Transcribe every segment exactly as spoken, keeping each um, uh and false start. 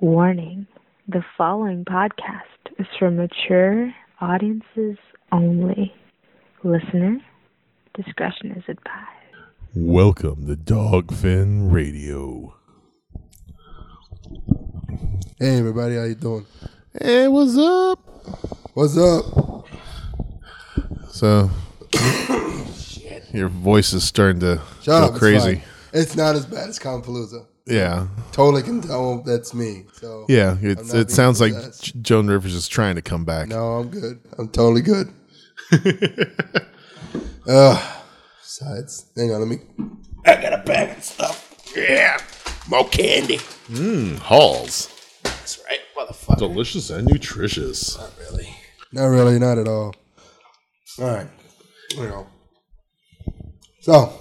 Warning, the following podcast is for mature audiences only. Listener discretion is advised. Welcome to Dogfin Radio. Hey everybody, how you doing? Hey, what's up? What's up? So, shit, your voice is starting to Shut go up, crazy. It's, it's not as bad as Compalooza. Yeah, totally can tell that's me. So yeah, it, it sounds like Joan Rivers is trying to come back. No, I'm good. I'm totally good. uh, besides, hang on, let me. I got a bag of stuff. Yeah, more candy. Mmm, Halls. That's right, motherfucker. Delicious and nutritious. Not really. Not really. Not at all. All right. Here we go. So,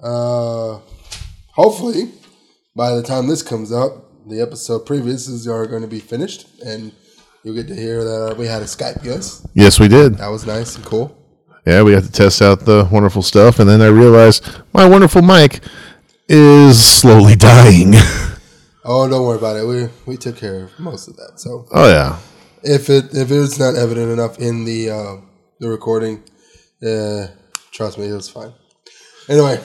uh. hopefully, by the time this comes out, the episode previous are going to be finished, and you'll get to hear that we had a Skype, yes? Yes, we did. That was nice and cool. Yeah, we had to test out the wonderful stuff, and then I realized my wonderful mic is slowly dying. Oh, don't worry about it. We we took care of most of that. So, oh yeah. If it if it's not evident enough in the uh, the recording, uh, trust me, it was fine. Anyway.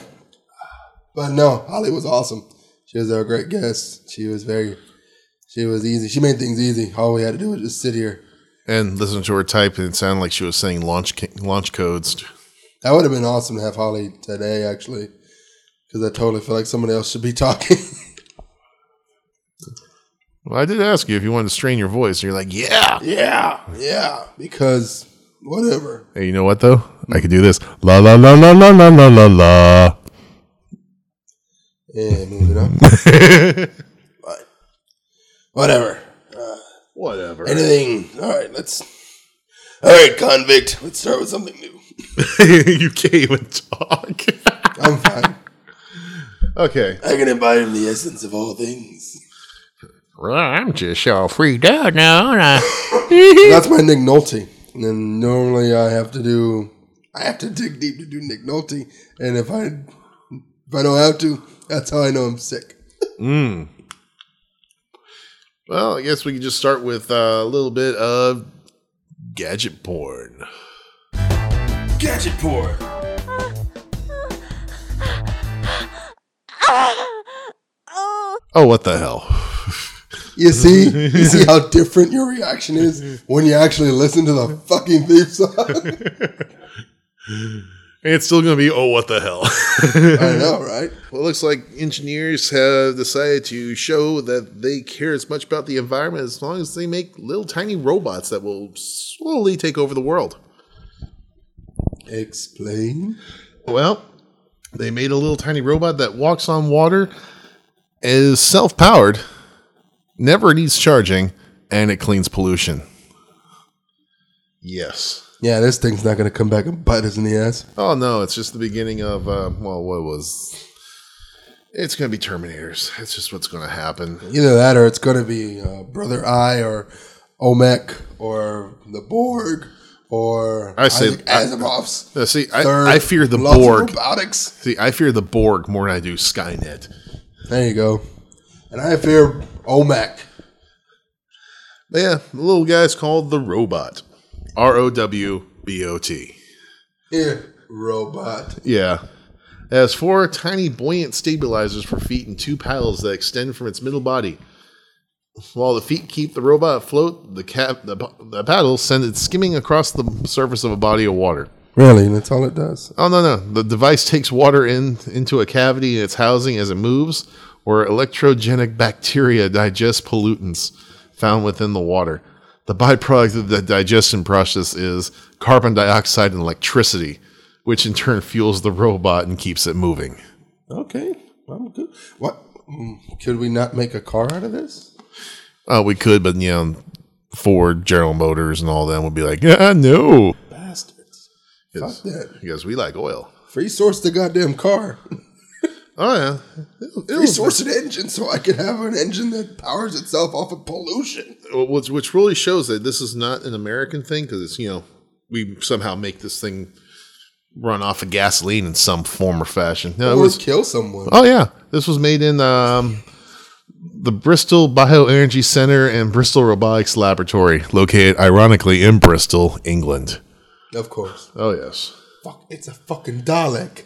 But no, Holly was awesome. She was a great guest. She was very, she was easy. She made things easy. All we had to do was just sit here and listen to her type, and it sounded like she was saying launch launch codes. That would have been awesome to have Holly today, actually, because I totally feel like somebody else should be talking. Well, I did ask you if you wanted to strain your voice. And you're like, yeah, yeah, yeah, because whatever. Hey, you know what though? I could do this. La la la la la la la la la. Yeah, moving on. But whatever. Uh, whatever. Anything. All right, let's. All right, convict. Let's start with something new. You can't even talk. I'm fine. Okay. I can embody the essence of all things. Well, I'm just all freaked out now. That's my Nick Nolte. And then normally I have to do. I have to dig deep to do Nick Nolte. And if I, if I don't have to. That's how I know I'm sick. mm. Well, I guess we can just start with uh, a little bit of gadget porn. Gadget porn. Oh, what the hell? You see? You see how different your reaction is when you actually listen to the fucking theme song? And it's still going to be, oh, what the hell. I know, right? Well, it looks like engineers have decided to show that they care as much about the environment as long as they make little tiny robots that will slowly take over the world. Explain? Well, they made a little tiny robot that walks on water, is self-powered, never needs charging, and it cleans pollution. Yes. Yeah, this thing's not going to come back and bite us in the ass. Oh, no. It's just the beginning of, uh, well, what was... It's going to be Terminators. It's just what's going to happen. Either that or it's going to be uh, Brother I or Omek or the Borg or I say, Isaac Asimov's. I, uh, see, I, I fear the Borg. Robotics. See, I fear the Borg more than I do Skynet. There you go. And I fear Omek. But yeah, the little guy's called the Robot. R O W B O T. Yeah, robot. Yeah. It has four tiny buoyant stabilizers for feet and two paddles that extend from its middle body. While the feet keep the robot afloat, the cap, the, the paddles send it skimming across the surface of a body of water. Really? That's all it does? Oh, no, no. The device takes water in into a cavity in its housing as it moves, where electrogenic bacteria digest pollutants found within the water. The byproduct of the digestion process is carbon dioxide and electricity, which in turn fuels the robot and keeps it moving. Okay. Well, good. What? Could we not make a car out of this? Uh, we could, but, you know, Ford, General Motors, and all that would be like, ah, no. Bastards. Fuck that. Because we like oil. Free source the goddamn car. Oh, yeah. It'll source an engine so I can have an engine that powers itself off of pollution. Which, which really shows that this is not an American thing because it's, you know, we somehow make this thing run off of gasoline in some form or fashion. No, or it was, kill someone. Oh, yeah. This was made in um, the Bristol Bioenergy Center and Bristol Robotics Laboratory, located ironically in Bristol, England. Of course. Oh, yes. Fuck, it's a fucking Dalek.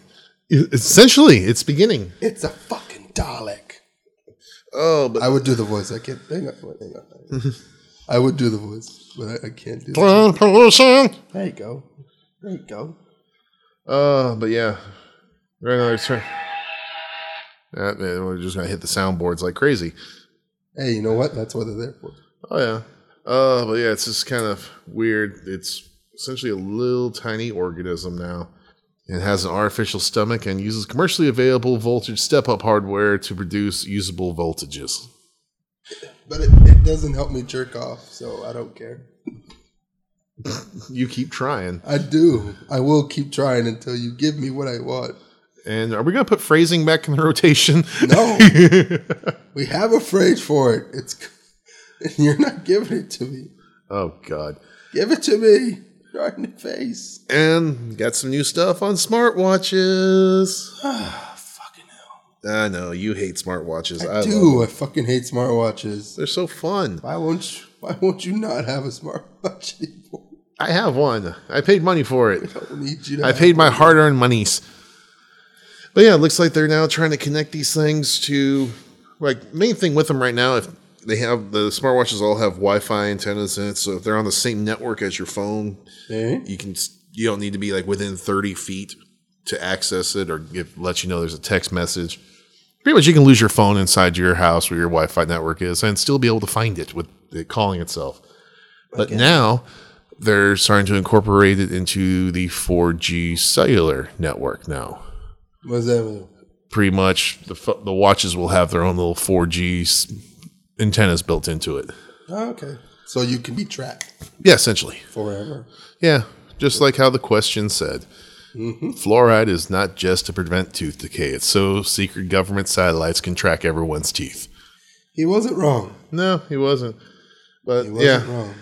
It, essentially, it's beginning. It's a fucking Dalek. Oh, but I would do the voice. I can't. Hang on. Hang on. Hang on. I would do the voice, but I, I can't do that. There you go. There you go. Uh, but yeah. Right now, it's turn. Uh, man, we're just going to hit the soundboards like crazy. Hey, you know what? That's what they're there for. Oh, yeah. Uh, but yeah, it's just kind of weird. It's essentially a little tiny organism now. It has an artificial stomach and uses commercially available voltage step-up hardware to produce usable voltages. But it, it doesn't help me jerk off, so I don't care. You keep trying. I do. I will keep trying until you give me what I want. And are we going to put phrasing back in the rotation? No. We have a phrase for it. It's you're not giving it to me. Oh, God. Give it to me. Right in the face. And got some new stuff on smartwatches. Ah, fucking hell. I know. You hate smartwatches. I, I do. I fucking hate smartwatches. They're so fun. Why won't you, why won't you not have a smartwatch anymore? I have one. I paid money for it. I don't need you to I paid my one. hard-earned monies. But yeah, it looks like they're now trying to connect these things to... Like, main thing with them right now, if they have the smartwatches all have Wi-Fi antennas in it, so if they're on the same network as your phone, mm-hmm. you can you don't need to be like within thirty feet to access it or give, let you know there's a text message. Pretty much, you can lose your phone inside your house where your Wi-Fi network is and still be able to find it with it calling itself. But okay. Now they're starting to incorporate it into the four G cellular network now. What's that mean? Pretty much, the the watches will have their own little four G. Antennas built into it. Oh, okay. So you can be tracked. Yeah, essentially. Forever. Yeah. Just like how the question said. Mm-hmm. Fluoride is not just to prevent tooth decay. It's so secret government satellites can track everyone's teeth. He wasn't wrong. No, he wasn't. But he wasn't yeah, wrong.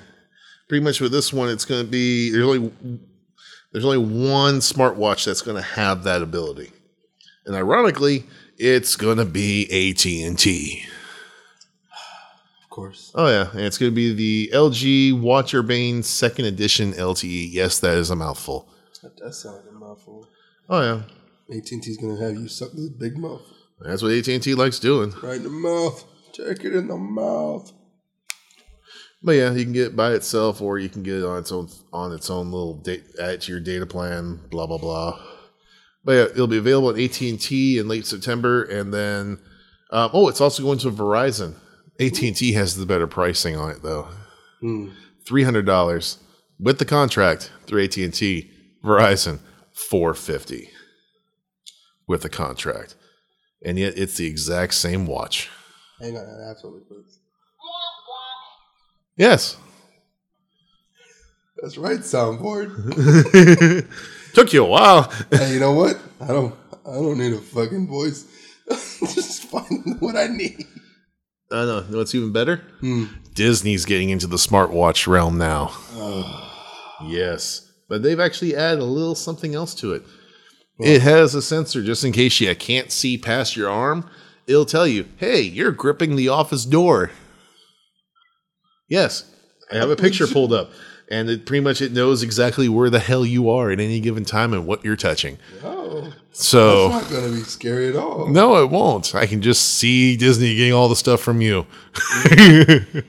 Pretty much with this one, it's going to be... There's only, there's only one smartwatch that's going to have that ability. And ironically, it's going to be A T and T. Course. Oh, yeah. And it's going to be the L G Watch Urbane second edition L T E. Yes, that is a mouthful. That does sound like a mouthful. Oh, yeah. A T and T's going to have you suck this big mouth. That's what A T and T likes doing. Right in the mouth. Take it in the mouth. But, yeah, you can get it by itself or you can get it on its own, on its own little date, add it to your data plan, blah, blah, blah. But, yeah, it'll be available at A T and T in late September. And then, um, oh, it's also going to Verizon. A T and T has the better pricing on it, though. Mm. three hundred dollars with the contract through A T and T. Verizon, four hundred fifty dollars with the contract. And yet, it's the exact same watch. Hang on, that absolutely works. Yes. That's right, soundboard. Took you a while. Hey, you know what? I don't, I don't need a fucking voice. Just find what I need. I know. You know what's even better? Hmm. Disney's getting into the smartwatch realm now. Oh. Yes. But they've actually added a little something else to it. Well, it has a sensor just in case you can't see past your arm. It'll tell you, hey, you're gripping the office door. Yes. I have a picture pulled up. And it pretty much it knows exactly where the hell you are at any given time and what you're touching. Oh, so that's not going to be scary at all. No, it won't. I can just see Disney getting all the stuff from you. Mm-hmm.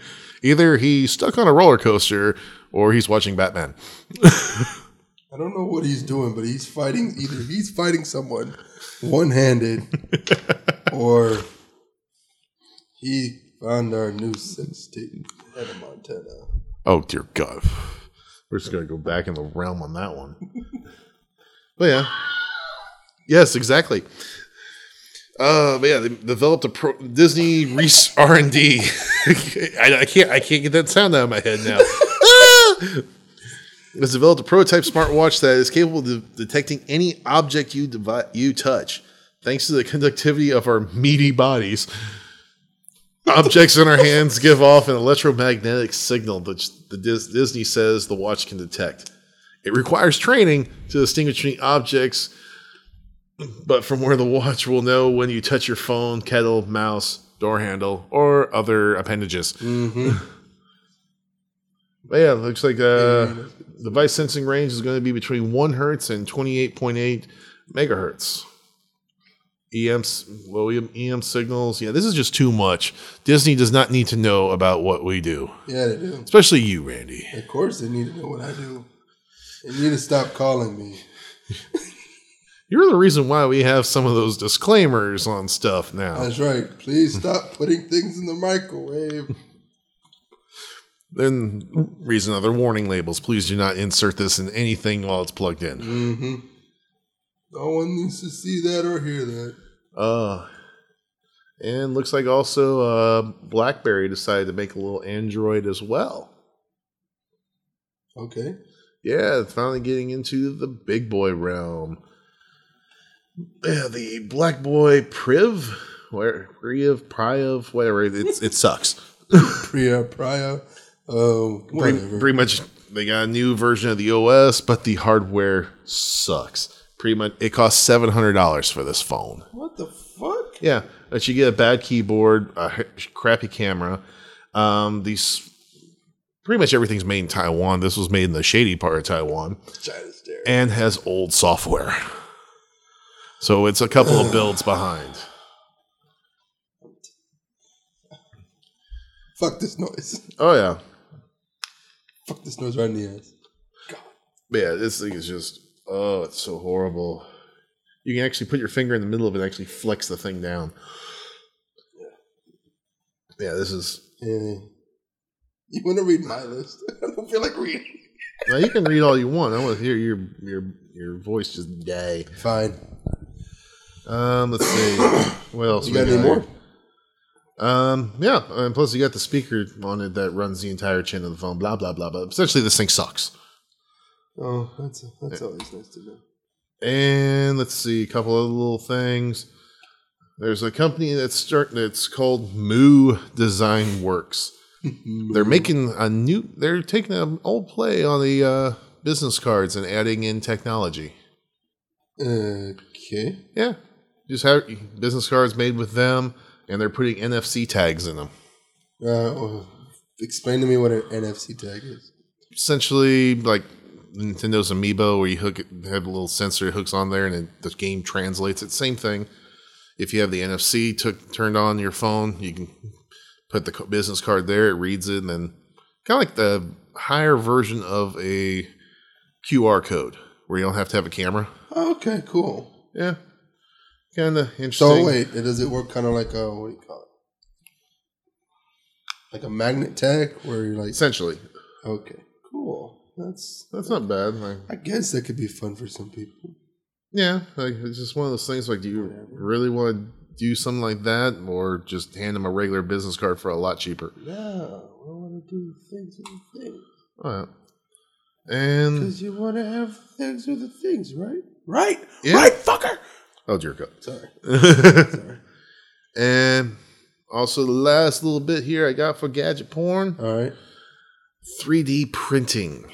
Either he's stuck on a roller coaster or he's watching Batman. I don't know what he's doing, but he's fighting. Either he's fighting someone one-handed or he found our new sex tape at a Montana. Oh, dear God. We're just going to go back in the realm on that one. But yeah. Yes, exactly. Uh, but yeah, they developed a pro- Disney Reese R and D. I, I, can't, I can't get that sound out of my head now. It's developed a prototype smartwatch that is capable of detecting any object you, devi- you touch. Thanks to the conductivity of our meaty bodies. Objects in our hands give off an electromagnetic signal that the Dis- Disney says the watch can detect. It requires training to distinguish between objects, but from where the watch will know when you touch your phone, kettle, mouse, door handle, or other appendages. Mm-hmm. But yeah, it looks like uh, the device sensing range is going to be between one hertz and twenty-eight point eight megahertz. E M, low E M signals. Yeah, this is just too much. Disney does not need to know about what we do. Yeah, they do. Especially you, Randy. Of course they need to know what I do. They need to stop calling me. You're the reason why we have some of those disclaimers on stuff now. That's right. Please stop putting things in the microwave. Then reads and other warning labels. Please do not insert this in anything while it's plugged in. Mm-hmm. No one needs to see that or hear that. Uh, and looks like also uh, BlackBerry decided to make a little Android as well. Okay. Yeah, finally getting into the big boy realm. Yeah, the Black Boy Priv, where Priv, Priv, whatever. It's it sucks. Priya, Priya, uh, pretty, pretty much they got a new version of the O S, but the hardware sucks. Pretty much, it costs seven hundred dollars for this phone. What the fuck? Yeah, but you get a bad keyboard, a crappy camera. Um, these pretty much everything's made in Taiwan. This was made in the shady part of Taiwan, China's there, and has old software. So it's a couple of builds behind. Fuck this noise. Oh, yeah. Fuck this noise right in the ass. God. Yeah, this thing is just, oh, it's so horrible. You can actually put your finger in the middle of it and actually flex the thing down. Yeah, yeah, this is... Yeah. You want to read my list? I don't feel like reading. Now, you can read all you want. I want to hear your your your voice just die. Fine. Um, let's see. What else? You got any more? Um, yeah. And plus, you got the speaker on it that runs the entire chain of the phone. Blah blah blah blah. Essentially, this thing sucks. Oh, that's a, that's yeah. always nice to know. And let's see a couple other little things. There's a company that's start that's called Moo Design Works. They're making a new. They're taking an old play on the uh, business cards and adding in technology. Okay. Yeah. Just have business cards made with them, and they're putting N F C tags in them. Uh, well, explain to me what an N F C tag is. Essentially, like Nintendo's Amiibo, where you hook it, have a little sensor that hooks on there, and it, the game translates it. Same thing. If you have the N F C took, turned on your phone, you can put the business card there. It reads it, and then kind of like the higher version of a Q R code, where you don't have to have a camera. Okay, cool. Yeah. Kind of interesting. So, wait, does it work kind of like a, what do you call it? Like a magnet tag? Where you're like... Essentially. Okay, cool. That's that's not bad. Like, I guess that could be fun for some people. Yeah, like it's just one of those things, like, do you Whatever. really want to do something like that, or just hand them a regular business card for a lot cheaper? No, I want to do things with the things. All right. And... Because you want to have things with the things, right? Right, yeah. right, fucker. Oh, dear God. Sorry. Sorry. And also the last little bit here I got for gadget porn. All right. three D printing.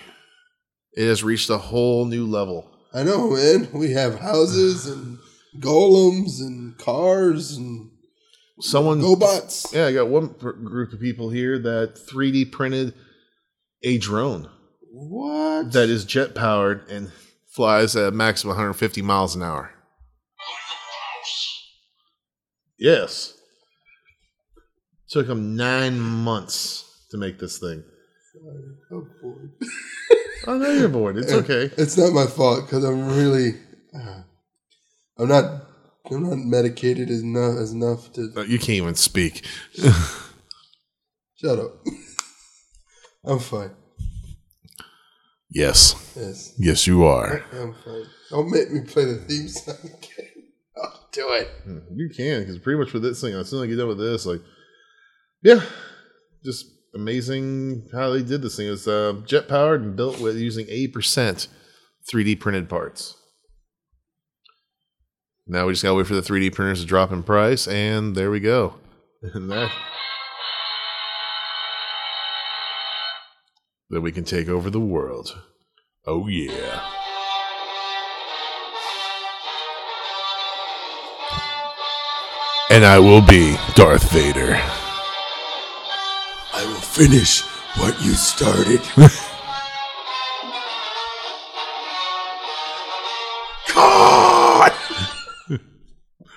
It has reached a whole new level. I know, man. We have houses and golems and cars and someone robots. Yeah, I got one pr- group of people here that three D printed a drone. What? That is jet powered and flies at a maximum one hundred fifty miles an hour. Yes. Took him nine months to make this thing. Sorry, I'm bored. Oh, no, you're bored. It's okay. It's not my fault, because I'm really, uh, I'm not, I'm not medicated as enough, as enough to. No, you can't even speak. Shut up. I'm fine. Yes. Yes. Yes, you are. I'm fine. Don't make me play the theme song again. I'll do it. You can, because pretty much for this thing, as soon as I get done with this, like, yeah, just amazing how they did this thing. It's uh, jet powered and built with using eighty percent three D printed parts. Now we just gotta wait for the three D printers to drop in price, and there we go. And that. That we can take over the world. Oh, yeah. And I will be Darth Vader. I will finish what you started. God!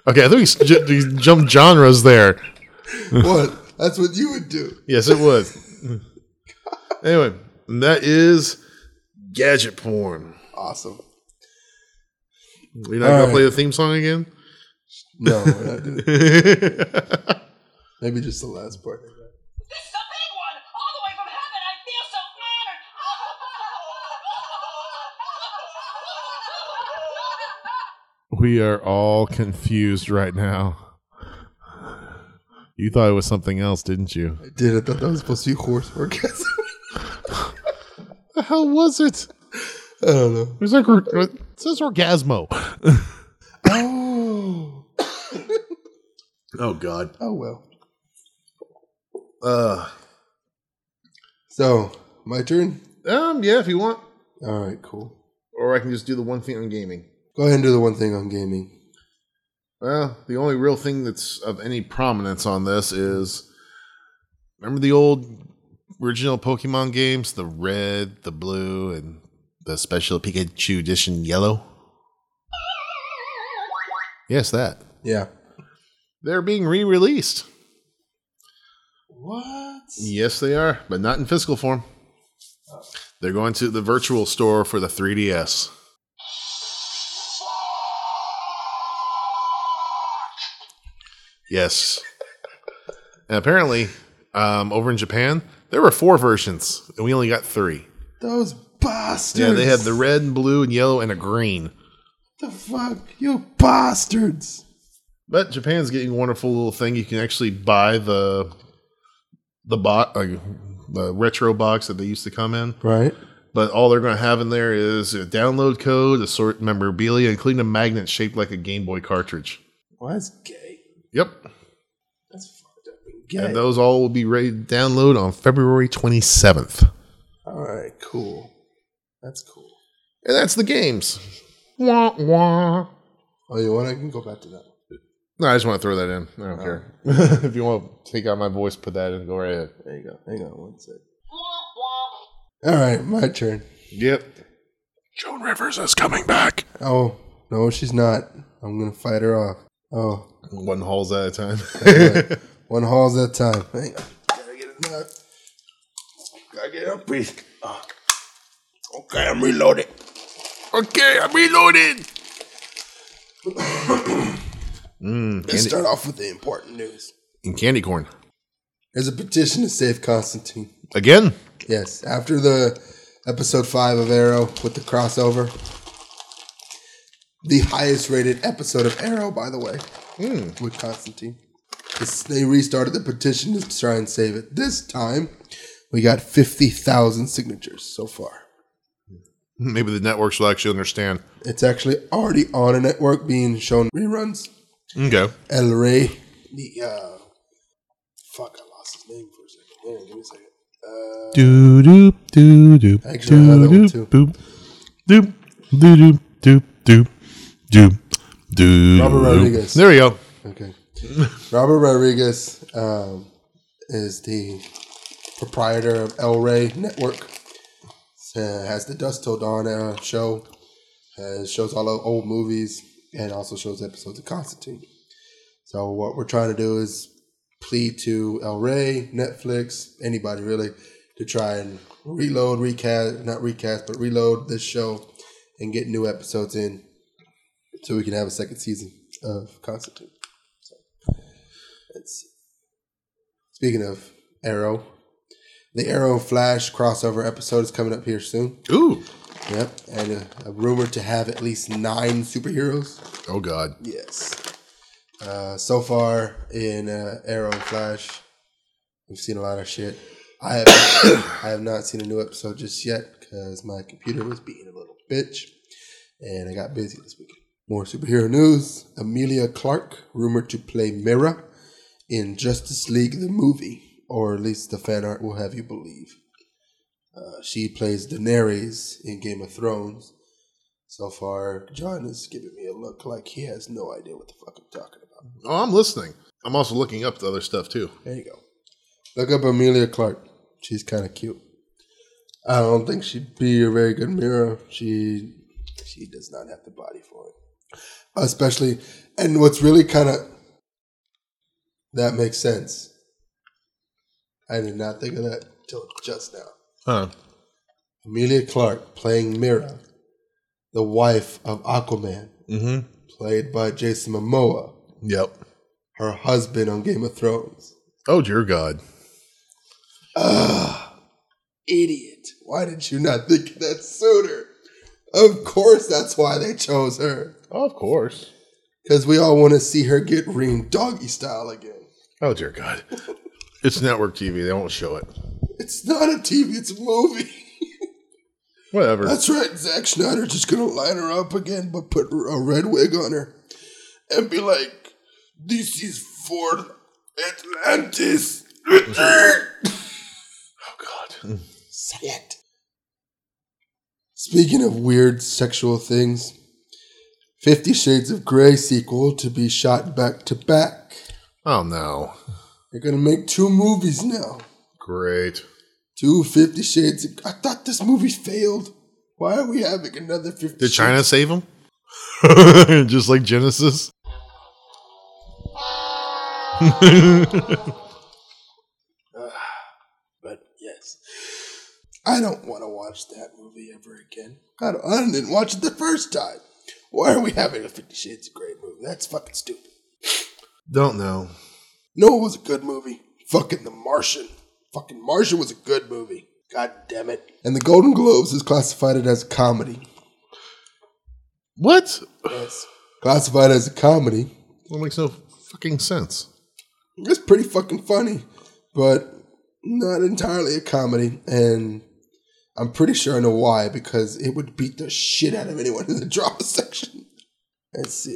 Okay, I think we, j- we jumped genres there. What? That's what you would do. Yes, it was. Anyway, that is gadget porn. Awesome. You're not going to play the theme song again? No, we're not doing it. Maybe just the last part. This is a big one! All the way from heaven! I feel so honored! We are all confused right now. You thought it was something else, didn't you? I did. I thought that was supposed to be horse orgasm. The hell was it? I don't know. It was like it says orgasmo. Oh. Oh God. Oh well. Uh. So my turn. Um. Yeah, if you want. All right. Cool. Or I can just do the one thing on gaming. Go ahead and do the one thing on gaming. Well, the only real thing that's of any prominence on this is, remember the old original Pokemon games? The red, the blue, and the special Pikachu edition yellow? Yes, that. Yeah. They're being re-released. What? Yes, they are, but not in physical form. Oh. They're going to the virtual store for the three D S. Yes. And apparently, um, over in Japan, there were four versions, and we only got three. Those bastards. Yeah, they had the red and blue and yellow and a green. What the fuck? You bastards. But Japan's getting a wonderful little thing. You can actually buy the the, bo- uh, the retro box that they used to come in. Right. But all they're going to have in there is a download code, a sort of memorabilia, including a magnet shaped like a Game Boy cartridge. Well, that's gay. Yep. That's fucked up. Get and those all will be ready to download on February twenty-seventh. All right, cool. That's cool. And that's the games. Wah, wah. Oh, you want to? I can go back to that one. No, I just want to throw that in. I don't oh. care. If you want to take out my voice, put that in. Go right ahead. There you go. Hang on one sec. All right, my turn. Yep. Joan Rivers is coming back. Oh, no, she's not. I'm going to fight her off. Oh. One hauls at a time. Right. One hauls at a time. Hang on. Gotta get it up. Gotta get it up, please. Oh. Okay, I'm reloaded. Okay, I'm reloaded. mm, Let's start off with the important news. In candy corn. There's a petition to save Constantine. Again? Yes. After the episode five of Arrow with the crossover. The highest rated episode of Arrow, by the way, mm. with Constantine. This, they restarted the petition to try and save it. This time, we got fifty thousand signatures so far. Maybe the networks will actually understand. It's actually already on a network being shown reruns. Okay. El Rey. The, uh, fuck, I lost his name for a second. There, give me a second. Uh, do doop, do doop. Actually, I had that one too. Doop, doop, doop, doop, doop. Do, do, Robert Rodriguez. There we go. Okay. Robert Rodriguez um, is the proprietor of El Rey Network. Uh, has the Dust Till Dawn uh, show. Uh, shows all the old movies and also shows episodes of Constantine. So what we're trying to do is plead to El Rey, Netflix, anybody really, to try and reload, recast, not recast, but reload this show and get new episodes in. So we can have a second season of Constantine. So, it's, speaking of Arrow, the Arrow Flash crossover episode is coming up here soon. Ooh. Yep. And a, a rumor to have at least nine superheroes. Oh, God. Yes. Uh, so far in uh, Arrow and Flash, we've seen a lot of shit. I have, I have not seen a new episode just yet because my computer was being a little bitch. And I got busy this weekend. More superhero news. Emilia Clarke, rumored to play Mera in Justice League the movie, or at least the fan art will have you believe. Uh, she plays Daenerys in Game of Thrones. So far, John is giving me a look like he has no idea what the fuck I'm talking about. Oh, I'm listening. I'm also looking up the other stuff, too. There you go. Look up Emilia Clarke. She's kind of cute. I don't think she'd be a very good mirror. She she does not have the body for it. Especially, and what's really kind of, that makes sense. I did not think of that till just now. Huh. Emilia Clarke playing Mira, the wife of Aquaman, mm-hmm. played by Jason Momoa. Yep. Her husband on Game of Thrones. Oh, dear God. Ugh. Idiot. Why did you not think of that sooner? Of course that's why they chose her. Oh, of course. Because we all want to see her get reamed doggy style again. Oh, dear God. It's network T V. They won't show it. It's not a T V. It's a movie. Whatever. That's right. Zack Snyder just going to line her up again, but put a red wig on her and be like, this is for Atlantis. Oh, God. Say it. Speaking of weird sexual things, Fifty Shades of Grey sequel to be shot back to back. Oh, no. They're going to make two movies now. Great. Two Fifty Shades. Of, I thought this movie failed. Why are we having another Fifty Shades? Did China Shades? Save them? Just like Genesis? uh, but, yes. I don't want to watch that movie ever again. I, don't, I didn't watch it the first time. Why are we having a Fifty Shades of Grey movie? That's fucking stupid. Don't know. No, it was a good movie. Fucking The Martian. Fucking Martian was a good movie. God damn it. And the Golden Globes has classified it as a comedy. What? Yes. Classified as a comedy. That makes no fucking sense. It's pretty fucking funny, but not entirely a comedy. And I'm pretty sure I know why, because it would beat the shit out of anyone in the drama section. Let's see.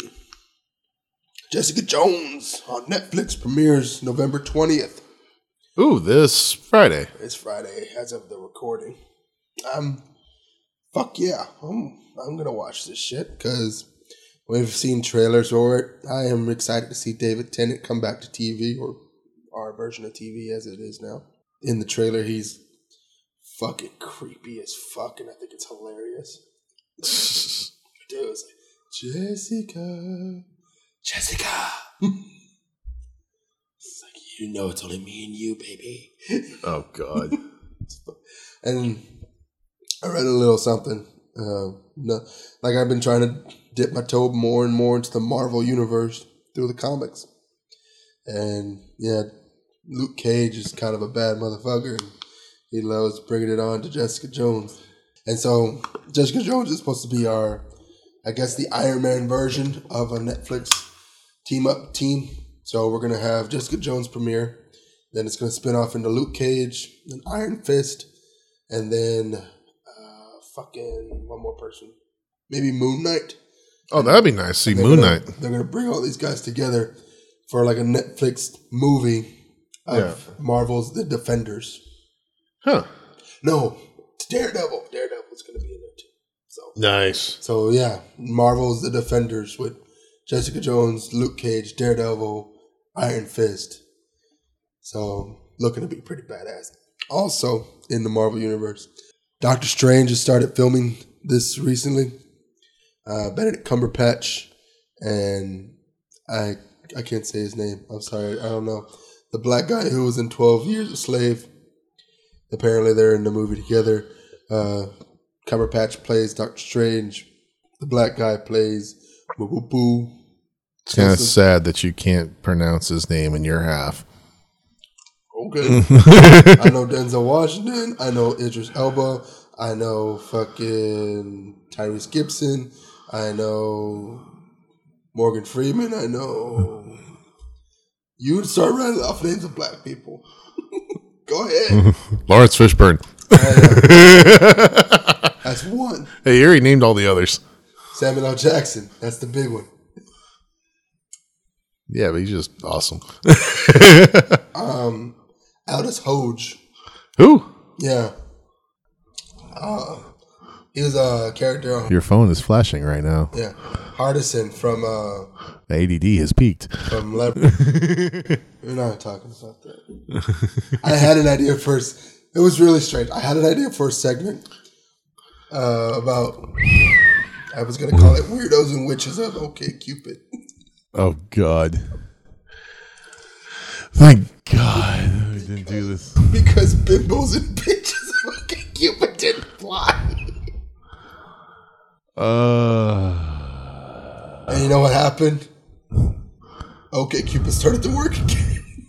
Jessica Jones on Netflix premieres November twentieth. Ooh, this Friday. It's Friday as of the recording. Um, fuck yeah. I'm, I'm going to watch this shit because we've seen trailers for it. I am excited to see David Tennant come back to T V, or our version of T V as it is now. In the trailer, he's fucking creepy as fuck, and I think it's hilarious. Dude, it was like, Jessica, Jessica. It's like, you know, it's only me and you, baby. Oh, God. And I read a little something. Uh, no, like, I've been trying to dip my toe more and more into the Marvel universe through the comics. And, yeah, Luke Cage is kind of a bad motherfucker, and he loves bringing it on to Jessica Jones. And so Jessica Jones is supposed to be our, I guess, the Iron Man version of a Netflix team-up team. So we're going to have Jessica Jones premiere. Then it's going to spin off into Luke Cage, then Iron Fist, and then uh, fucking one more person. Maybe Moon Knight. Oh, that'd be nice. See, Moon Knight. They're going to bring all these guys together for like a Netflix movie of yeah. Marvel's The Defenders. Huh. No, it's Daredevil. Daredevil's going to be in there too. So nice. So yeah, Marvel's The Defenders with Jessica Jones, Luke Cage, Daredevil, Iron Fist. So looking to be pretty badass. Also in the Marvel Universe, Doctor Strange has started filming this recently. Uh, Benedict Cumberpatch and I I can't say his name. I'm sorry. I don't know. The black guy who was in twelve Years a Slave. Apparently, they're in the movie together. Uh, Cumberpatch plays Doctor Strange. The black guy plays Boo Boo Boo. It's kind of sad that you can't pronounce his name in your half. Okay. I know Denzel Washington. I know Idris Elba. I know fucking Tyrese Gibson. I know Morgan Freeman. I know. You'd start rattling off names of black people. Go ahead. Lawrence Fishburne. I, uh, that's one. Hey, you already named all the others. Samuel L. Jackson. That's the big one. Yeah, but he's just awesome. um, Aldous Hodge. Who? Yeah. Uh, He was a character on... Your phone is flashing right now. Yeah. Hardison from... Uh, the A D D has peaked. From Leverage. We're not talking about that. I had an idea first. It was really strange. I had an idea for a segment uh, about... I was going to call it Weirdos and Witches of OK Cupid. Oh, God. Thank God we didn't because, do this. Because bimbos and bitches of OK Cupid didn't fly. Uh, and you know what happened? OK Cupid started to work again.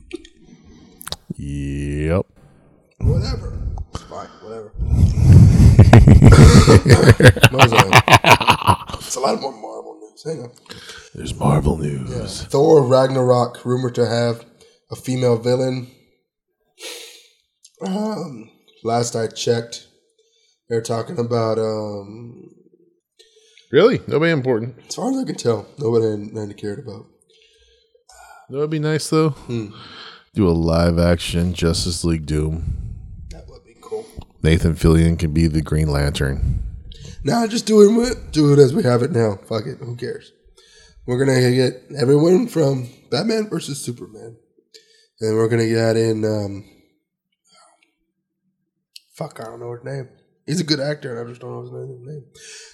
Yep. Whatever. It's fine. Whatever. It's a lot more Marvel news. Hang on. There's Marvel news. Yeah. Thor Ragnarok rumored to have a female villain. Um, last I checked, they're talking about um. Really? Nobody important. As far as I can tell, nobody, nobody cared about. That would be nice, though. Hmm. Do a live-action Justice League Doom. That would be cool. Nathan Fillion can be the Green Lantern. Nah, just do it, with, do it as we have it now. Fuck it. Who cares? We're going to get everyone from Batman versus Superman. And we're going to get in... Um, fuck, I don't know his name. He's a good actor, and I just don't know his name.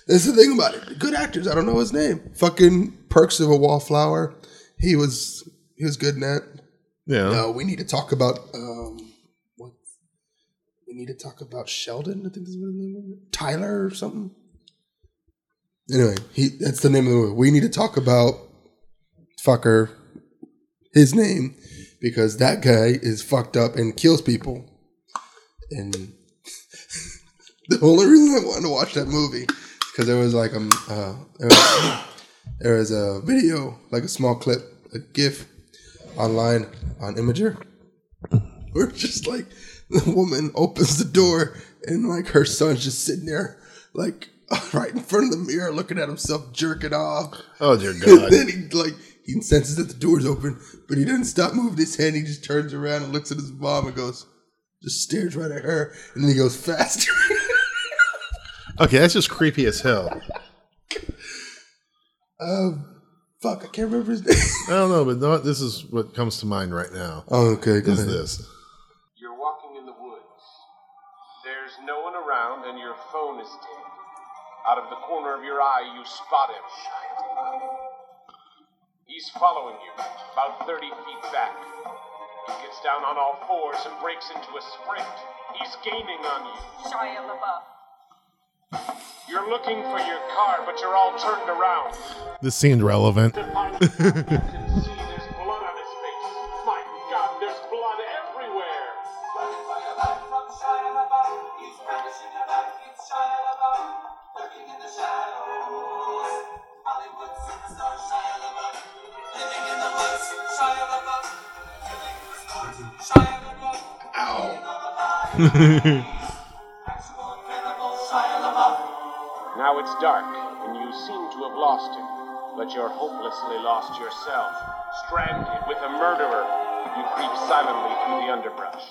That's the thing about it. Good actors, I don't know his name. Fucking Perks of a Wallflower. He was he was good in that. Yeah. No, we need to talk about um, what we need to talk about Sheldon. I think that's what his name is. Tyler or something. Anyway, he that's the name of the movie. We need to talk about fucker his name because that guy is fucked up and kills people and. The only reason I wanted to watch that movie is because there was like a uh, there, was, there was a video, like a small clip, a GIF online on Imgur, where just like the woman opens the door and like her son's just sitting there, like right in front of the mirror, looking at himself, jerking off. Oh dear God! And then he like he senses that the door's open, but he doesn't stop moving his hand. He just turns around and looks at his mom and goes, just stares right at her, and then he goes faster. Okay, that's just creepy as hell. Um, fuck, I can't remember his name. I don't know, but no, this is what comes to mind right now. Oh, okay, go ahead. Is this. You're walking in the woods. There's no one around, and your phone is dead. Out of the corner of your eye, you spot him. He's following you, about thirty feet back. He gets down on all fours and breaks into a sprint. He's gaining on you. Shia LaBeouf. You're looking for your car, but you're all turned around. This seemed relevant. You can see there's blood on his face. My God, there's blood everywhere. Ow. Now it's dark, and you seem to have lost him, but you're hopelessly lost yourself, stranded with a murderer. You creep silently through the underbrush.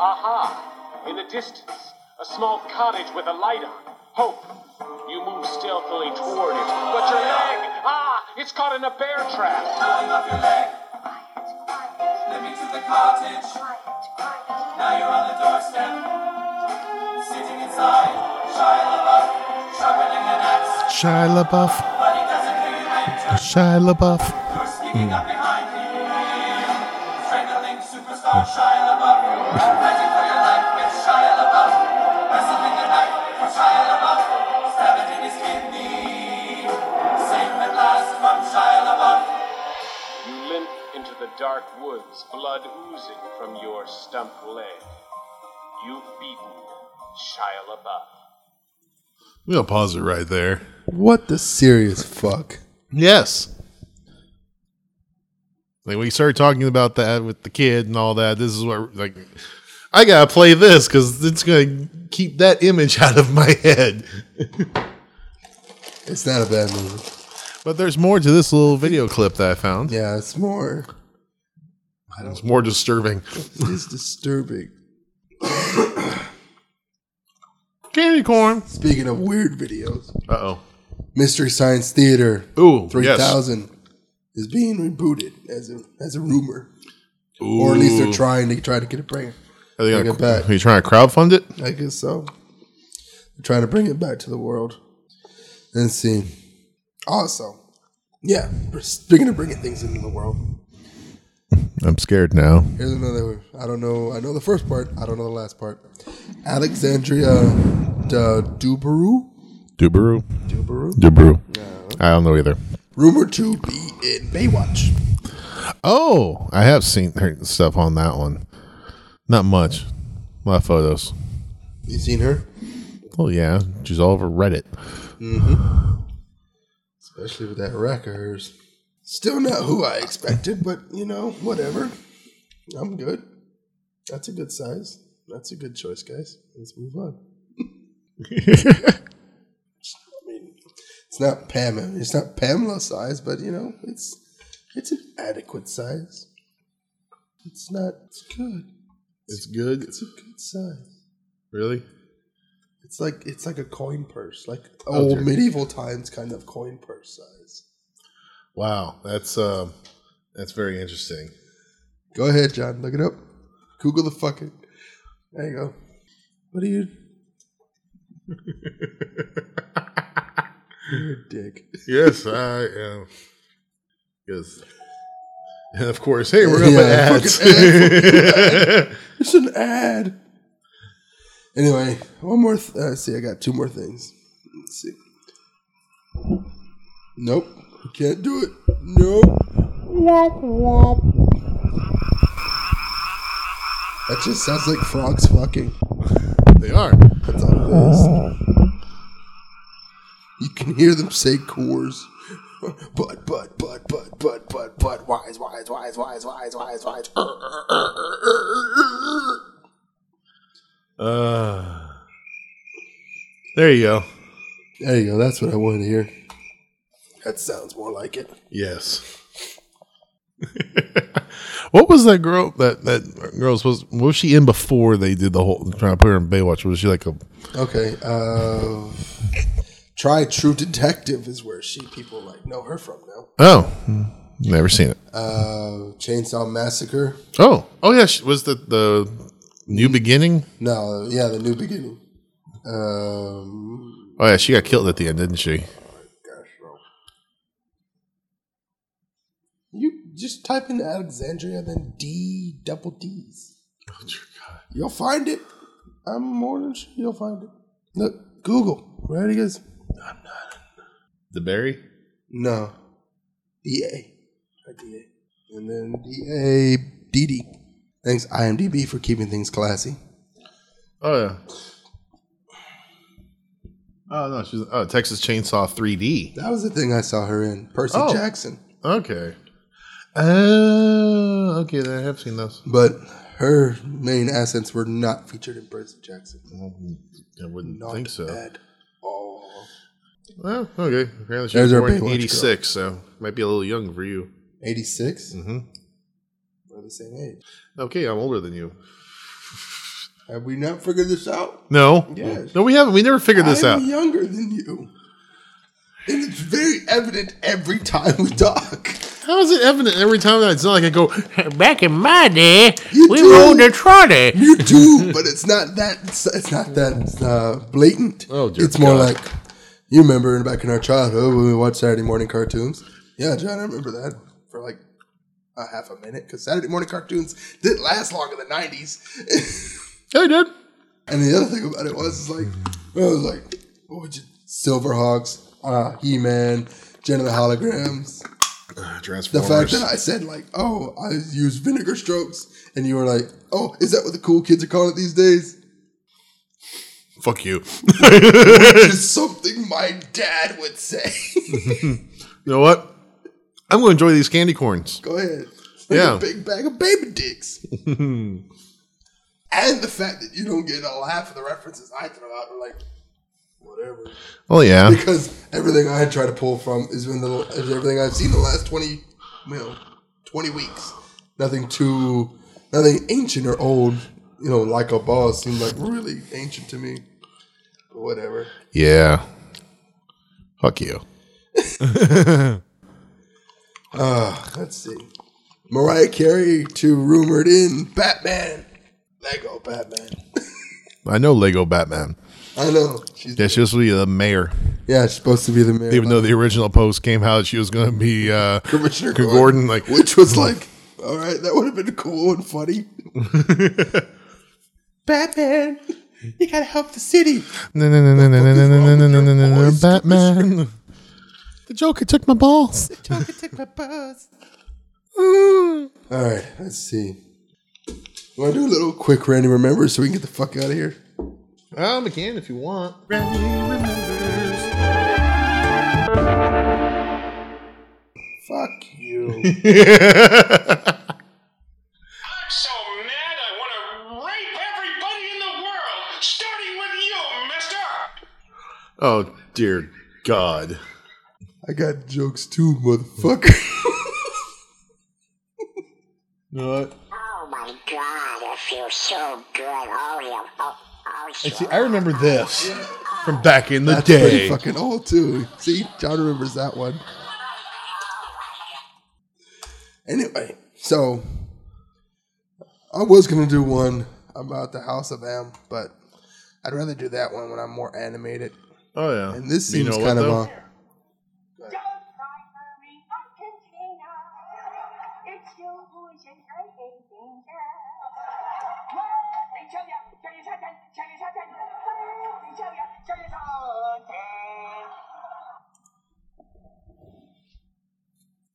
Aha! In the distance, a small cottage with a light on. Hope. You move stealthily toward it, but your leg! Ah! It's caught in a bear trap! Tying up your leg! Let me to the cottage! Now you're on the doorstep, sitting inside, Shia LaBeouf. Shia LaBeouf. Shia LaBeouf. You're sneaking up behind him. Strangling superstar Shia LaBeouf. Fighting for your life with Shia LaBeouf. Wrestling the knife from Shia LaBeouf. Stabbing in his kidney. Safe at last from Shia LaBeouf. You limp into the dark woods, blood oozing from your stump leg. You've beaten Shia LaBeouf. We're going to pause it right there. What the serious fuck? Yes. Like, we started talking about that with the kid and all that. This is what, like, I got to play this because it's going to keep that image out of my head. It's not a bad movie. But there's more to this little video clip that I found. Yeah, it's more. I don't it's more disturbing. It is disturbing. candy corn. Speaking of weird videos. Uh-oh. Mystery Science Theater Ooh, three thousand yes. is being rebooted as a as a rumor. Ooh. Or at least they're trying to try to get it back. Are they gonna, back. Are you trying to crowdfund it? I guess so. They're trying to bring it back to the world. Let's see. Also, yeah, speaking of bringing things into the world. I'm scared now. Here's another one. I don't know. I know the first part. I don't know the last part. Alexandria Duberu. Duberu. Duberu. Duberu. No. I don't know either. Rumored to be in Baywatch. Oh, I have seen her stuff on that one. Not much. A lot of photos. You seen her? Oh, yeah. She's all over Reddit. Mm-hmm. Especially with that rack of hers. Still not who I expected, but, you know, whatever. I'm good. That's a good size. That's a good choice, guys. Let's move on. I mean, it's not Pamela. It's not Pamela size, but, you know, it's it's an adequate size. It's not. It's good. It's good. It's a good size. Really? It's like it's like a coin purse, like old oh, medieval times kind of coin purse size. Wow, that's um, that's very interesting. Go ahead, John. Look it up. Google the fucking. There you go. What are you? You're a dick. Yes, I am. Yes. And of course, hey, we're going to yeah, put ads. Ad. It's an ad. Anyway, one more. Th- let's see, I got two more things. Let's see. Nope, can't do it. Nope. Womp womp. That just sounds like frogs fucking. They are. That's all it is. You can hear them say cores. But, but, but, but, but, but, but, wise, wise, wise, wise, wise, wise, wise. Uh, there you go. There you go. That's what I wanted to hear. That sounds more like it. Yes. What was that girl? That that girl was supposed. What was she in before they did the whole trying to put her in Baywatch? Was she like a? Okay. Uh... Try True Detective is where she people like know her from now. Oh, never seen it. Uh, Chainsaw Massacre. Oh, oh yeah, she was the the New Beginning. No, yeah, the New Beginning. Um, oh yeah, she got killed at the end, didn't she? Oh my gosh, bro! You just type in Alexandria, then D double D's. Oh dear God! You'll find it. I'm more than sure you'll find it. Look, Google. Rodriguez. I'm not. The Barry? No. D A. D A. And then D A. D D. Thanks, I M D B, for keeping things classy. Oh, yeah. Oh, no. She's oh, Texas Chainsaw three D. That was the thing I saw her in. Percy oh, Jackson. Okay. Oh, uh, okay. I have seen those. But her main assets were not featured in Percy Jackson. I wouldn't not think so. Bad. Well, okay. Apparently she was born in eighty-six, so might be a little young for you. eighty-six? Mm-hmm. We're the same age. Okay, I'm older than you. Have we not figured this out? No. Yes. No, we haven't. We never figured this out. I'm younger than you. And it's very evident every time we talk. How is it evident every time? That it's not like I go, back in my day, you we do. Rode a trolley. You do, but it's not that, it's not that uh, blatant. Oh, dear It's God. More like... You remember back in our childhood when we watched Saturday morning cartoons? Yeah, John, I remember that for like a half a minute because Saturday morning cartoons didn't last long in the nineties. Yeah, they did. And the other thing about it was, like, I was like, what would you, Silverhawks, uh, He-Man, Jenna the Holograms. Uh, Transformers. The fact that I said, like, oh, I use vinegar strokes, and you were like, oh, is that what the cool kids are calling it these days? Fuck you. Which is something my dad would say. You know what? I'm going to enjoy these candy corns. Go ahead. Like yeah. A big bag of baby dicks. And the fact that you don't get a laugh of the references I throw out are like, whatever. Oh, yeah. Because everything I try to pull from is in the is everything I've seen the last twenty, you know, twenty weeks. Nothing too, nothing ancient or old. You know, like a boss seemed like really ancient to me. whatever. Yeah. Fuck you. uh, let's see. Mariah Carey to rumored in Batman. Lego Batman. I know Lego Batman. I know. She's yeah, she's supposed to be the mayor. Yeah, she's supposed to be the mayor. Even though the original post came out, she was going to be uh, Commissioner Gordon, Gordon like, which was like, all right, that would have been cool and funny. Batman, you gotta help the city. No, no, no, no, no, no, no, no, no, no, Batman. The Joker took my balls. The Joker took my balls. All right, let's see. Want to do a little quick Randy Remembers so we can get the fuck out of here? Um, again, if you want. Randy Remembers. Fuck you. I'm so mad I want to rape everybody in the world, starting with you, mister. Oh, dear God. I got jokes too, motherfucker. You know what? Oh, my God. I feel so good. Oh, yeah. Oh. And see, I remember this from back in the That's day. That's pretty fucking old, too. See, John remembers that one. Anyway, so I was going to do one about the House of M, but I'd rather do that one when I'm more animated. Oh, yeah. And this seems you know kind what, of a...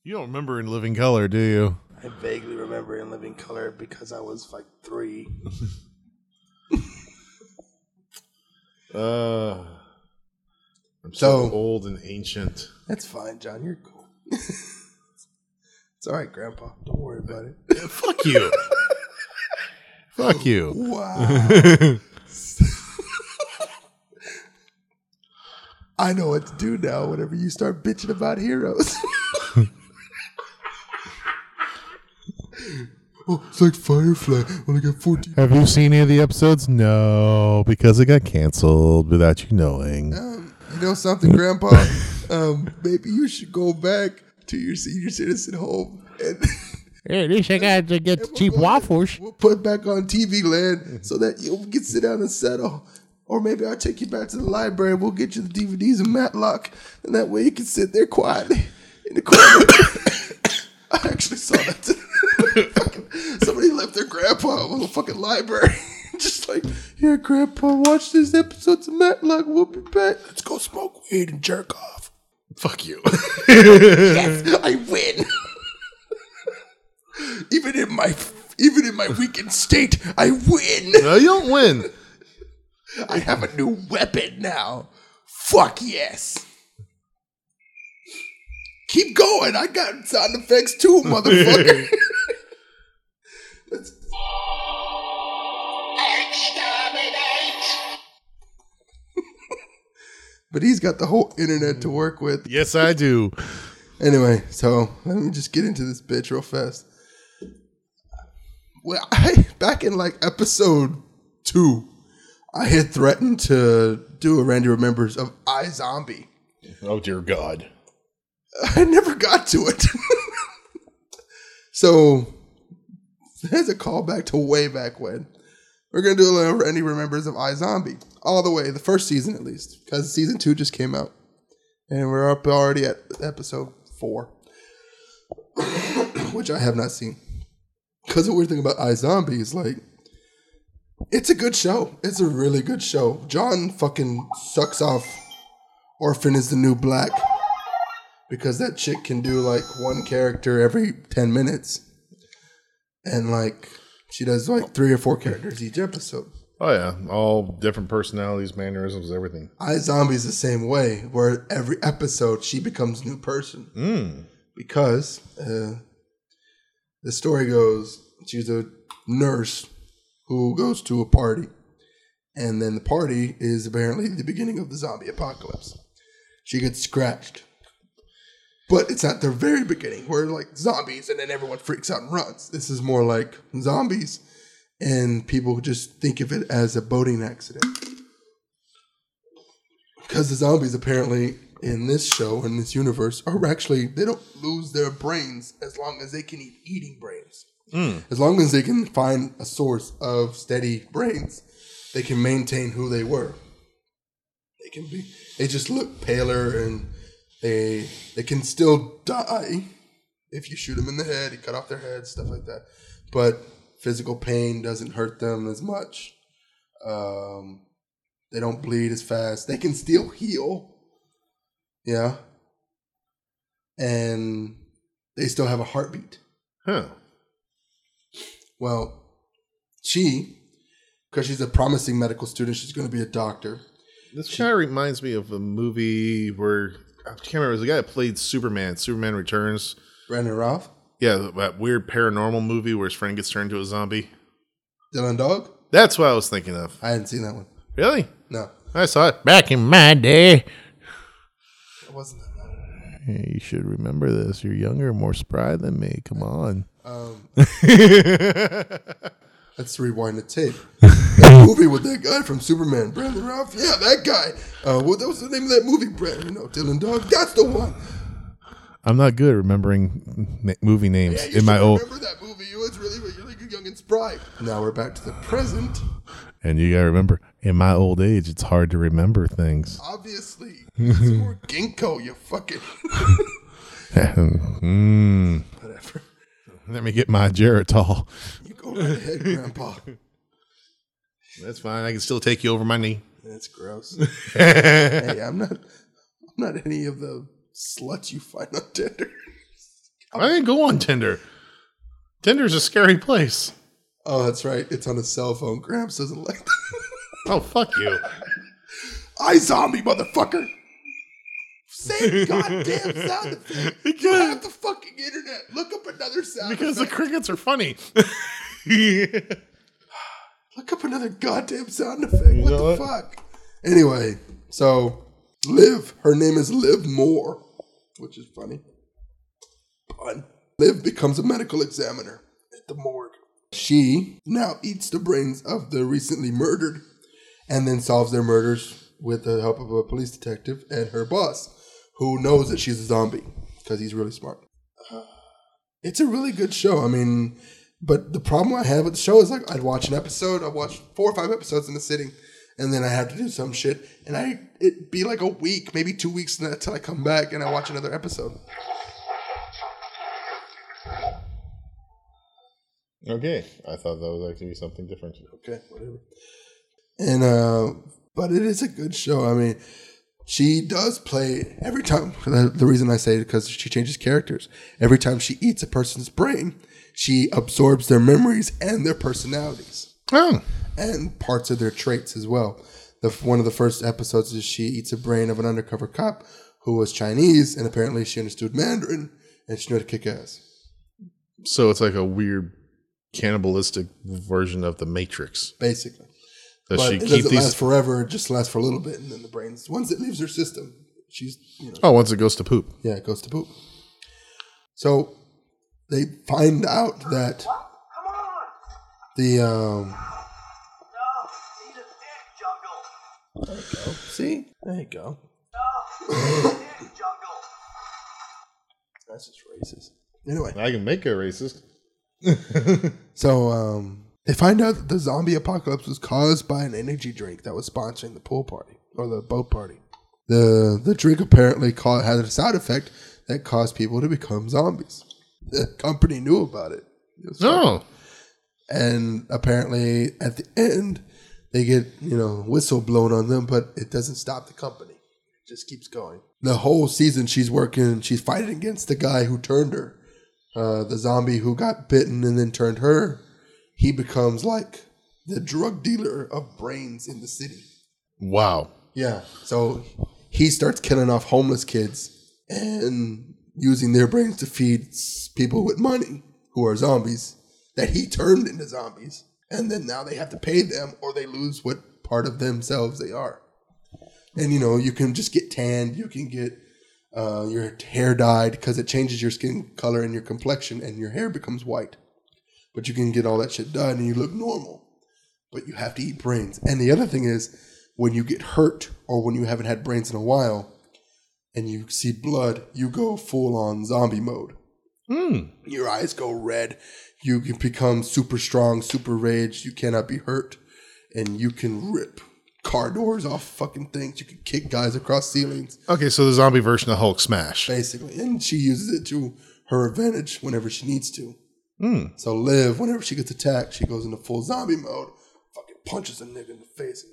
You don't remember In Living Color, do you? I vaguely remember In Living Color because I was like three. uh, I'm so, so old and ancient. That's fine, John. You're cool. It's all right, Grandpa. Don't worry about it. Yeah, fuck you. Fuck you. Wow. I know what to do now whenever you start bitching about heroes. Oh, it's like Firefly. When I got fourteen. Have you seen any of the episodes? No, because it got canceled without you knowing. Um, you know something, Grandpa? um, maybe you should go back to your senior citizen home. And hey, at least I got to get we'll cheap waffles. We'll put back on T V Land so that you can sit down and settle. Or maybe I'll take you back to the library and we'll get you the D V Ds of Matlock. And that way you can sit there quietly in the corner. I actually saw that today. Somebody left their grandpa in the fucking library. Just like, here, Grandpa, watch these episodes of Matlock. We'll be back. Let's go smoke weed and jerk off. Fuck you. Yes, I win. Even in my even in my weakened state, I win. No, you don't win. I have a new weapon now. Fuck yes. Keep going. I got sound effects too, motherfucker. But he's got the whole internet to work with. Yes, I do. Anyway, so let me just get into this bitch real fast. Well, I, back in like episode two, I had threatened to do a Randy Remembers of iZombie. Oh, dear God. I never got to it. So, there's a callback to way back when. We're going to do a little Randy Remembers of iZombie. All the way, the first season at least, because season two just came out, and we're up already at episode four, which I have not seen. Because the weird thing about iZombie is like, it's a good show. It's a really good show. John fucking sucks off Orphan Is the New Black because that chick can do like one character every ten minutes, and like she does like three or four characters each episode. Oh, yeah. All different personalities, mannerisms, everything. iZombie's the same way, where every episode she becomes a new person. Mm. Because uh, the story goes, she's a nurse who goes to a party. And then the party is apparently the beginning of the zombie apocalypse. She gets scratched. But it's at the very beginning, where like zombies and then everyone freaks out and runs. This is more like zombies. And people just think of it as a boating accident. because the zombies apparently in this show, in this universe, are actually, they don't lose their brains as long as they can eat eating brains. Mm. As long as they can find a source of steady brains, they can maintain who they were. They can be, they just look paler, and they they can still die if you shoot them in the head, you cut off their head, stuff like that. But physical pain doesn't hurt them as much. Um, they don't bleed as fast. They can still heal. Yeah. And they still have a heartbeat. Huh. Well, she, because she's a promising medical student, she's going to be a doctor. This kind of reminds me of a movie where, I can't remember, it was the guy that played Superman, Superman Returns. Brandon Routh? Yeah, that weird paranormal movie where his friend gets turned into a zombie. Dylan Dog? That's what I was thinking of. I hadn't seen that one. Really? No. I saw it back in my day. Wasn't that? You should remember this. You're younger, more spry than me. Come on. Um, let's rewind the tape. That movie with that guy from Superman, Brandon Routh. Yeah, that guy. Uh, what was the name of that movie, Brandon? No, Dylan Dog. That's the one. I'm not good at remembering na- movie names. Yeah, you in my remember old. Remember that movie? You was really, really good, young and spry. Now we're back to the present. And you gotta remember, in my old age, it's hard to remember things. Obviously. It's more ginkgo, you fucking... mm. Whatever. Let me get my Geritol. You go right ahead, Grandpa. That's fine. I can still take you over my knee. That's gross. Hey, I'm not I'm not any of the sluts you find on Tinder. I didn't go on Tinder. Tinder's a scary place. Oh, that's right. It's on a cell phone. Gramps doesn't like that. Oh, fuck you. iZombie, motherfucker. Same goddamn sound effect. Because I have the fucking internet. Look up another sound Because effect. The crickets are funny. Look up another goddamn sound effect. What the what? fuck? Anyway, so Liv. Her name is Liv Moore, which is funny. But Liv becomes a medical examiner at the morgue. She now eats the brains of the recently murdered and then solves their murders with the help of a police detective and her boss, who knows that she's a zombie because he's really smart. Uh, it's a really good show. I mean, but the problem I have with the show is, like, I'd watch an episode, I'd watch four or five episodes in a sitting, and then I have to do some shit. And I it'd be like a week, maybe two weeks until I come back and I watch another episode. Okay, I thought that was actually something different. Okay, whatever. And uh, but it is a good show. I mean, she does play every time. The reason I say it is because she changes characters. Every time she eats a person's brain, she absorbs their memories and their personalities, oh, and parts of their traits as well. The one of the first episodes is she eats a brain of an undercover cop who was Chinese, and apparently she understood Mandarin and she knew how to kick ass. So it's like a weird cannibalistic version of the Matrix, basically. Does but she it keep doesn't these last forever? It just lasts for a little bit, and then the brains. Once it leaves her system, she's you know. Oh, once it goes to poop. Yeah, it goes to poop. So they find out that what? Come on. the um. No, see the dick jungle. There you go. See, there you go. No, see the dick jungle. That's just racist. Anyway, I can make her racist. So um, they find out that the zombie apocalypse was caused by an energy drink that was sponsoring the pool party or the boat party. The the drink apparently caught, had a side effect that caused people to become zombies. The company knew about it. it oh, and apparently at the end they get you know whistle blown on them, but it doesn't stop the company. It just keeps going. The whole season she's working. She's fighting against the guy who turned her. Uh, the zombie who got bitten and then turned her, he becomes like the drug dealer of brains in the city. Wow. Yeah. So he starts killing off homeless kids and using their brains to feed people with money who are zombies that he turned into zombies. And then now they have to pay them or they lose what part of themselves they are. And, you know, you can just get tanned. You can get... Uh, your hair dyed because it changes your skin color and your complexion and your hair becomes white. But you can get all that shit done and you look normal. But you have to eat brains. And the other thing is when you get hurt or when you haven't had brains in a while and you see blood, you go full on zombie mode. Mm. Your eyes go red. You can become super strong, super rage. You cannot be hurt. And you can rip car doors off fucking things. You can kick guys across ceilings. Okay, so the zombie version of Hulk smash. Basically. And she uses it to her advantage whenever she needs to. Mm. So Liv, whenever she gets attacked, she goes into full zombie mode. Fucking punches a nigga in the face.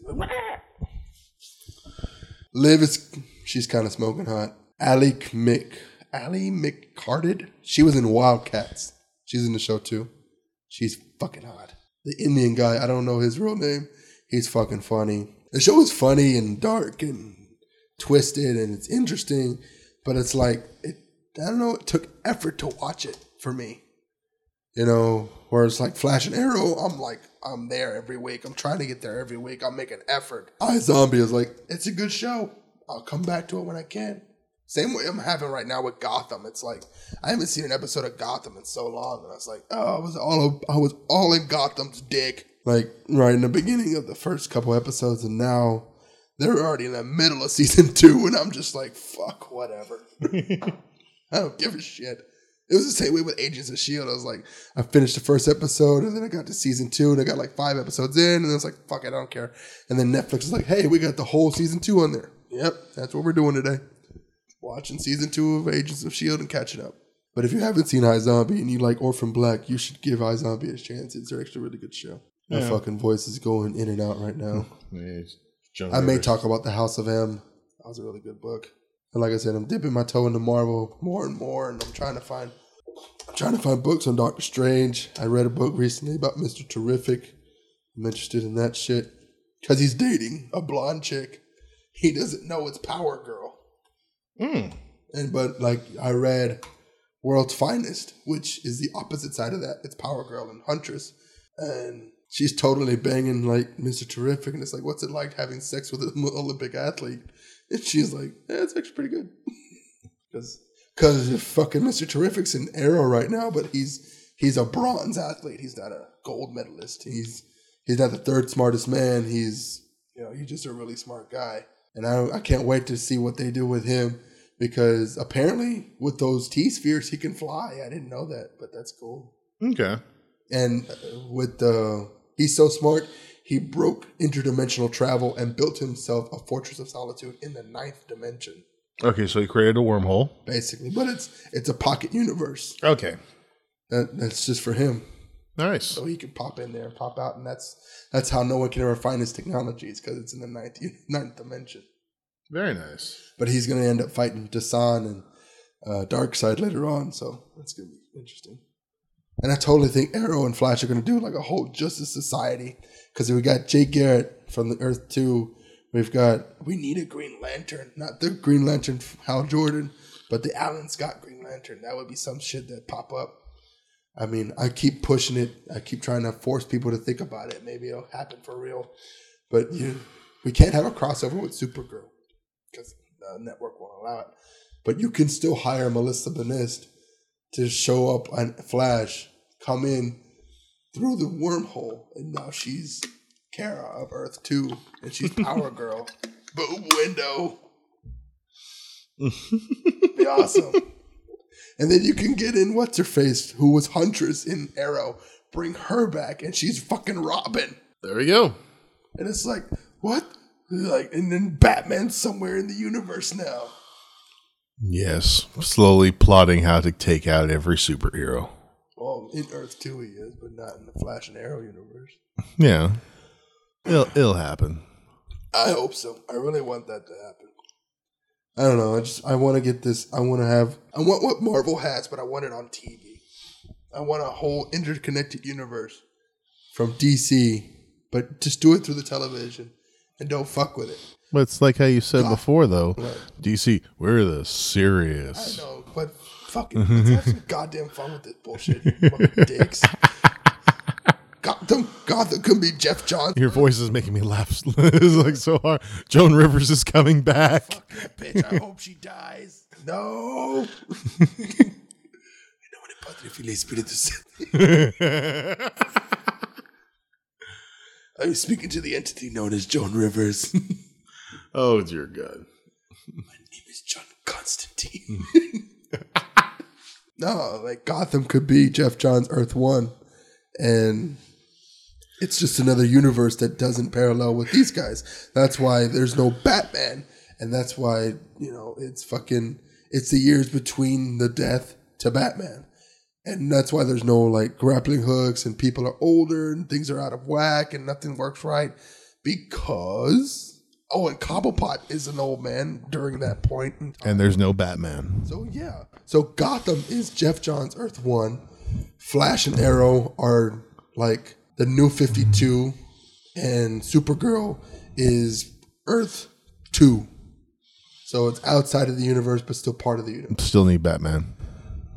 Liv is... She's kind of smoking hot. Allie Mick. Allie McCarded. She was in Wildcats. She's in the show too. She's fucking hot. The Indian guy, I don't know his real name. He's fucking funny. The show is funny and dark and twisted and it's interesting, but it's like, it, I don't know, it took effort to watch it for me. You know, where it's like Flash and Arrow, I'm like, I'm there every week. I'm trying to get there every week. I'm making effort. iZombie is like, it's a good show. I'll come back to it when I can. Same way I'm having right now with Gotham. It's like, I haven't seen an episode of Gotham in so long. And I was like, oh, I was all I was all in Gotham's dick. Like, right in the beginning of the first couple episodes. And now they're already in the middle of season two. And I'm just like, fuck, whatever. I don't give a shit. It was the same way with Agents of S H I E L D I was like, I finished the first episode. And then I got to season two. And I got like five episodes in. And it's like, fuck, I don't care. And then Netflix is like, hey, we got the whole season two on there. Yep, that's what we're doing today. Watching season two of Agents of S H I E L D and catching up. But if you haven't seen iZombie and you like Orphan Black, you should give iZombie a chance. It's actually a really good show. Yeah. My fucking voice is going in and out right now. Yeah, Joan I may Rivers. Talk about The House of M. That was a really good book. And like I said, I'm dipping my toe into Marvel more and more, and I'm trying to find I'm trying to find books on Doctor Strange. I read a book recently about Mister Terrific. I'm interested in that shit. Because he's dating a blonde chick. He doesn't know it's Power Girl. Mm. And but like I read World's Finest, which is the opposite side of that. It's Power Girl and Huntress. And she's totally banging like Mister Terrific. And it's like, what's it like having sex with an Olympic athlete? And she's like, yeah, it's actually pretty good. Because fucking Mister Terrific's an Arrow right now, but he's he's a bronze athlete. He's not a gold medalist. He's he's not the third smartest man. He's you know, he's just a really smart guy. And I, I can't wait to see what they do with him because apparently with those T-spheres, he can fly. I didn't know that, but that's cool. Okay. And with the, he's so smart, he broke interdimensional travel and built himself a fortress of solitude in the ninth dimension. Okay, so he created a wormhole. Basically, but it's it's a pocket universe. Okay. That, that's just for him. Nice. So he can pop in there and pop out, and that's that's how no one can ever find his technologies because it's in the ninth, ninth dimension. Very nice. But he's going to end up fighting Dasan and uh, Darkseid later on, so that's going to be interesting. And I totally think Arrow and Flash are going to do like a whole Justice Society because we got Jay Garrett from the Earth two. We've got, we need a Green Lantern. Not the Green Lantern from Hal Jordan, but the Alan Scott Green Lantern. That would be some shit that pop up. I mean, I keep pushing it. I keep trying to force people to think about it. Maybe it'll happen for real. But you, we can't have a crossover with Supergirl because the network won't allow it. But you can still hire Melissa Benoist to show up on Flash, come in through the wormhole, and now she's Kara of Earth two, and she's Power Girl. Boom, window. Be awesome. And then you can get in What's-Her-Face, who was Huntress in Arrow. Bring her back, and she's fucking Robin. There we go. And it's like, what? Like, and then Batman's somewhere in the universe now. Yes, slowly plotting how to take out every superhero. Well, in Earth two he is, but not in the Flash and Arrow universe. Yeah. It'll, it'll happen. I hope so. I really want that to happen. I don't know. I just I want to get this. I want to have. I want what Marvel has, but I want it on T V. I want a whole interconnected universe from D C, but just do it through the television and don't fuck with it. But it's like how you said God. Before, though. Right. D C, we're the serious. I know, but fucking let's have some goddamn fun with this bullshit, you fucking dicks. Gotham, Gotham could be Jeff Johns. Your voice is making me laugh. It's like so hard. Joan Rivers is coming back. Fuck that bitch. I hope she dies. No. I was speaking to the entity known as Joan Rivers. Oh, dear God. My name is John Constantine. No, like Gotham could be Jeff Johns' Earth One, and it's just another universe that doesn't parallel with these guys. That's why there's no Batman, and that's why, you know, it's fucking, it's the years between the death to Batman. And that's why there's no like grappling hooks, and people are older, and things are out of whack, and nothing works right. Because, oh, and Cobblepot is an old man during that point. And, and there's no Batman. So, yeah. So Gotham is Jeff Johns' Earth One. Flash and Arrow are like the new fifty-two. And Supergirl is Earth Two. So it's outside of the universe, but still part of the universe. Still need Batman.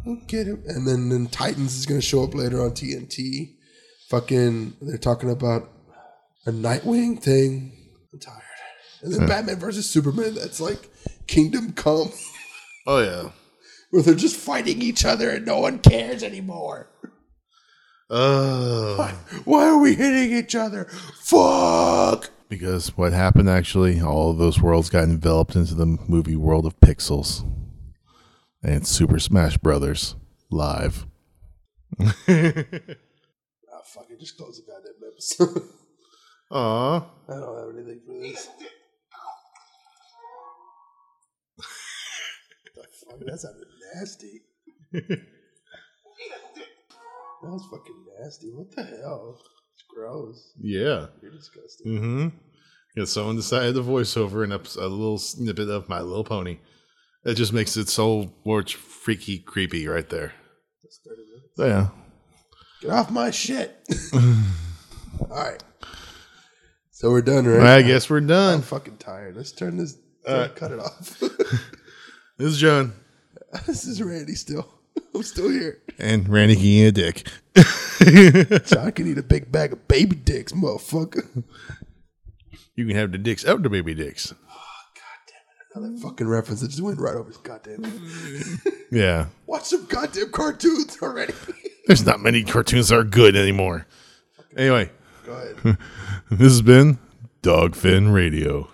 We'll get him. And then, then Titans is going to show up later on T N T. Fucking, they're talking about a Nightwing thing. I'm tired. And then yeah. Batman versus Superman, that's like Kingdom Come. Oh, yeah. Where they're just fighting each other and no one cares anymore. Uh, why, why are we hitting each other? Fuck! Because what happened, actually, all of those worlds got enveloped into the movie world of pixels. And Super Smash Brothers live. Ah, fuck it, just close the goddamn episode. Aww. I don't have anything for this. What the fuck? That sounded nasty. That was fucking nasty. What the hell? It's gross. Yeah. You're disgusting. Mm-hmm. Yeah, someone decided to voiceover an episode, a little snippet of My Little Pony. It just makes it so more freaky, creepy right there. That's thirty minutes. So, yeah. Get off my shit. All right. So we're done, right? I guess we're done. I'm fucking tired. Let's turn this, uh, cut it off. This is John. This is Randy still. I'm still here. And Randy can eat a dick. John can eat a big bag of baby dicks, motherfucker. You can have the dicks out the baby dicks. That fucking reference that just went right over his goddamn head. Yeah. Watch some goddamn cartoons already. There's not many cartoons that are good anymore. Okay. Anyway. Go ahead. This has been Dogfin Radio.